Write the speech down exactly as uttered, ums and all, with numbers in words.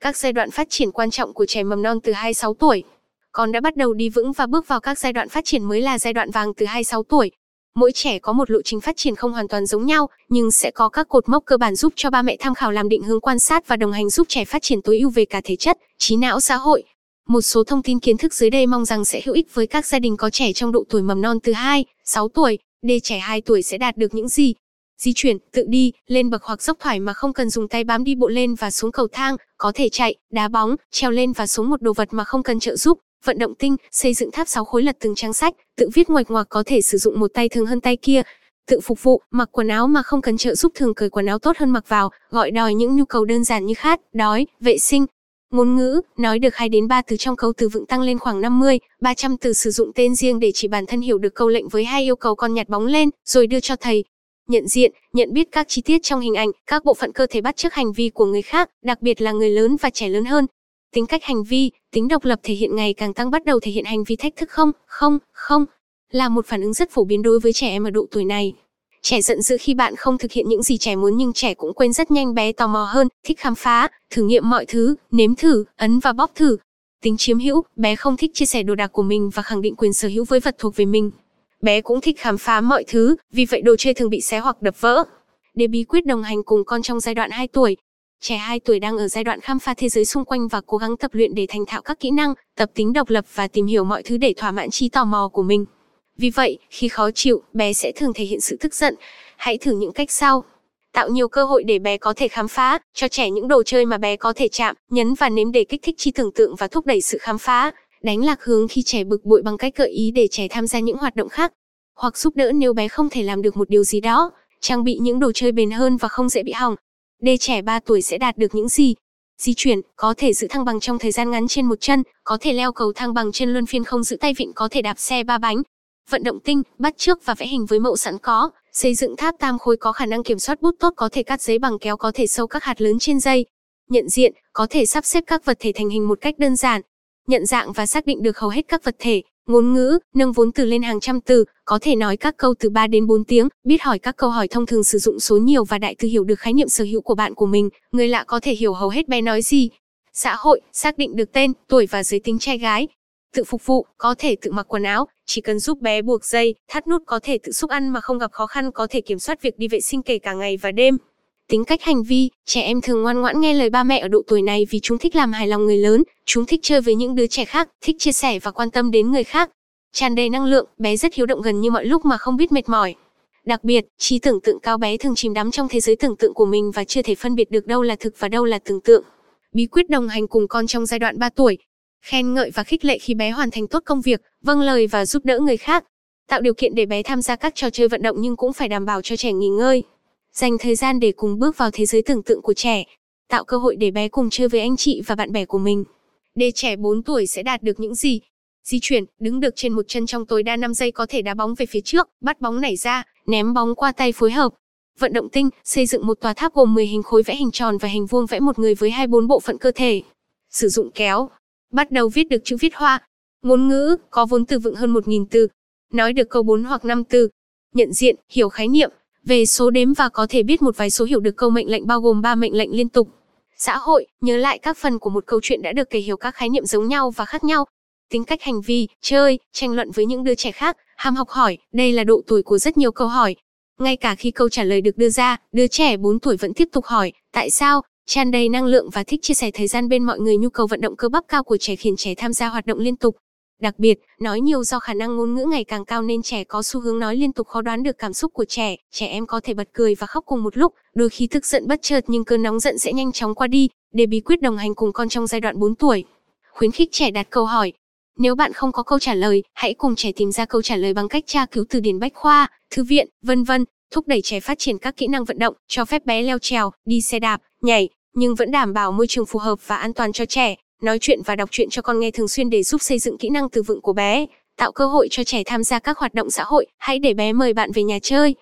các giai đoạn phát triển quan trọng của trẻ mầm non từ hai đến sáu tuổi. Con đã bắt đầu đi vững và bước vào các giai đoạn phát triển mới là giai đoạn vàng từ hai đến sáu tuổi. Mỗi trẻ có một lộ trình phát triển không hoàn toàn giống nhau, nhưng sẽ có các cột mốc cơ bản giúp cho ba mẹ tham khảo làm định hướng quan sát và đồng hành giúp trẻ phát triển tối ưu về cả thể chất, trí não, xã hội. Một số thông tin kiến thức dưới đây mong rằng sẽ hữu ích với các gia đình có trẻ trong độ tuổi mầm non từ hai đến sáu tuổi, để trẻ hai tuổi sẽ đạt được những gì? Di chuyển, tự đi, lên bậc hoặc dốc thoải mà không cần dùng tay bám, đi bộ lên và xuống cầu thang, có thể chạy, đá bóng, treo lên và xuống một đồ vật mà không cần trợ giúp. Vận động tinh, xây dựng tháp sáu khối, lật từng trang sách, tự viết ngoạch ngoạc, có thể sử dụng một tay thường hơn tay kia. Tự phục vụ, mặc quần áo mà không cần trợ giúp, thường cởi quần áo tốt hơn mặc vào, gọi đòi những nhu cầu đơn giản như khát, đói, vệ sinh. Ngôn ngữ, nói được hai đến ba từ trong câu từ vựng, tăng lên khoảng năm mươi đến ba trăm từ, sử dụng tên riêng để chỉ bản thân hiểu được câu lệnh với hai yêu cầu con nhặt bóng lên rồi đưa cho thầy. Nhận diện, nhận biết các chi tiết trong hình ảnh, các bộ phận cơ thể bắt chước hành vi của người khác, đặc biệt là người lớn và trẻ lớn hơn. Tính cách hành vi, tính độc lập thể hiện ngày càng tăng, bắt đầu thể hiện hành vi thách thức không, không, không, là một phản ứng rất phổ biến đối với trẻ em ở độ tuổi này. Trẻ giận dữ khi bạn không thực hiện những gì trẻ muốn, nhưng trẻ cũng quên rất nhanh. Bé tò mò hơn, thích khám phá, thử nghiệm mọi thứ, nếm thử, ấn và bóp thử. Tính chiếm hữu, bé không thích chia sẻ đồ đạc của mình và khẳng định quyền sở hữu với vật thuộc về mình. Bé cũng thích khám phá mọi thứ, vì vậy đồ chơi thường bị xé hoặc đập vỡ. Để bí quyết đồng hành cùng con trong giai đoạn hai tuổi. Trẻ hai tuổi đang ở giai đoạn khám phá thế giới xung quanh và cố gắng tập luyện để thành thạo các kỹ năng, tập tính độc lập và tìm hiểu mọi thứ để thỏa mãn trí tò mò của mình. Vì vậy, khi khó chịu, bé sẽ thường thể hiện sự tức giận. Hãy thử những cách sau. Tạo nhiều cơ hội để bé có thể khám phá, cho trẻ những đồ chơi mà bé có thể chạm, nhấn và nếm để kích thích trí tưởng tượng và thúc đẩy sự khám phá. Đánh lạc hướng khi trẻ bực bội bằng cách gợi ý để trẻ tham gia những hoạt động khác, hoặc giúp đỡ nếu bé không thể làm được một điều gì đó. Trang bị những đồ chơi bền hơn và không dễ bị hỏng. Để trẻ ba tuổi sẽ đạt được những gì? Di chuyển, có thể giữ thăng bằng trong thời gian ngắn trên một chân, có thể leo cầu thang bằng chân luân phiên không giữ tay vịn, có thể đạp xe ba bánh. Vận động tinh, bắt chước và vẽ hình với mẫu sẵn có, xây dựng tháp tam khối, có khả năng kiểm soát bút tốt, có thể cắt giấy bằng kéo, có thể sâu các hạt lớn trên dây. Nhận diện, có thể sắp xếp các vật thể thành hình một cách đơn giản. Nhận dạng và xác định được hầu hết các vật thể. Ngôn ngữ, nâng vốn từ lên hàng trăm từ, có thể nói các câu từ ba đến bốn tiếng, biết hỏi các câu hỏi thông thường, sử dụng số nhiều và đại từ, hiểu được khái niệm sở hữu của bạn của mình, người lạ có thể hiểu hầu hết bé nói gì. Xã hội, xác định được tên, tuổi và giới tính trai gái. Tự phục vụ, có thể tự mặc quần áo, chỉ cần giúp bé buộc dây, thắt nút, có thể tự xúc ăn mà không gặp khó khăn, có thể kiểm soát việc đi vệ sinh kể cả ngày và đêm. Tính cách hành vi, trẻ em thường ngoan ngoãn nghe lời ba mẹ ở độ tuổi này vì chúng thích làm hài lòng người lớn, chúng thích chơi với những đứa trẻ khác, thích chia sẻ và quan tâm đến người khác. Tràn đầy năng lượng, bé rất hiếu động gần như mọi lúc mà không biết mệt mỏi. Đặc biệt, trí tưởng tượng cao, bé thường chìm đắm trong thế giới tưởng tượng của mình và chưa thể phân biệt được đâu là thực và đâu là tưởng tượng. Bí quyết đồng hành cùng con trong giai đoạn ba tuổi. Khen ngợi và khích lệ khi bé hoàn thành tốt công việc, vâng lời và giúp đỡ người khác. Tạo điều kiện để bé tham gia các trò chơi vận động, nhưng cũng phải đảm bảo cho trẻ nghỉ ngơi. Dành thời gian để cùng bước vào thế giới tưởng tượng của trẻ. Tạo cơ hội để bé cùng chơi với anh chị và bạn bè của mình. Để trẻ bốn tuổi sẽ đạt được những gì? Di chuyển, đứng được trên một chân trong tối đa năm giây, có thể đá bóng về phía trước, bắt bóng nảy ra, ném bóng qua tay phối hợp. Vận động tinh, xây dựng một tòa tháp gồm mười hình khối, vẽ hình tròn và hình vuông, vẽ một người với hai mươi bốn bộ phận cơ thể. Sử dụng kéo, bắt đầu viết được chữ viết hoa. Ngôn ngữ, có vốn từ vựng hơn một nghìn từ, nói được câu bốn hoặc năm từ. Nhận diện, hiểu khái niệm về số đếm và có thể biết một vài số, hiểu được câu mệnh lệnh bao gồm ba mệnh lệnh liên tục. Xã hội, nhớ lại các phần của một câu chuyện đã được kể, hiểu các khái niệm giống nhau và khác nhau. Tính cách hành vi, chơi, tranh luận với những đứa trẻ khác, ham học hỏi, đây là độ tuổi của rất nhiều câu hỏi. Ngay cả khi câu trả lời được đưa ra, đứa trẻ bốn tuổi vẫn tiếp tục hỏi, tại sao? Tràn đầy năng lượng và thích chia sẻ thời gian bên mọi người, nhu cầu vận động cơ bắp cao của trẻ khiến trẻ tham gia hoạt động liên tục. Đặc biệt, nói nhiều, do khả năng ngôn ngữ ngày càng cao nên trẻ có xu hướng nói liên tục, khó đoán được cảm xúc của trẻ. Trẻ em có thể bật cười và khóc cùng một lúc, đôi khi tức giận bất chợt nhưng cơn nóng giận sẽ nhanh chóng qua đi. Để bí quyết đồng hành cùng con trong giai đoạn bốn tuổi. Khuyến khích trẻ đặt câu hỏi. Nếu bạn không có câu trả lời, hãy cùng trẻ tìm ra câu trả lời bằng cách tra cứu từ điển bách khoa, thư viện, vân vân. Thúc đẩy trẻ phát triển các kỹ năng vận động, cho phép bé leo trèo, đi xe đạp, nhảy, nhưng vẫn đảm bảo môi trường phù hợp và an toàn cho trẻ. Nói chuyện và đọc truyện cho con nghe thường xuyên để giúp xây dựng kỹ năng từ vựng của bé. Tạo cơ hội cho trẻ tham gia các hoạt động xã hội, hãy để bé mời bạn về nhà chơi.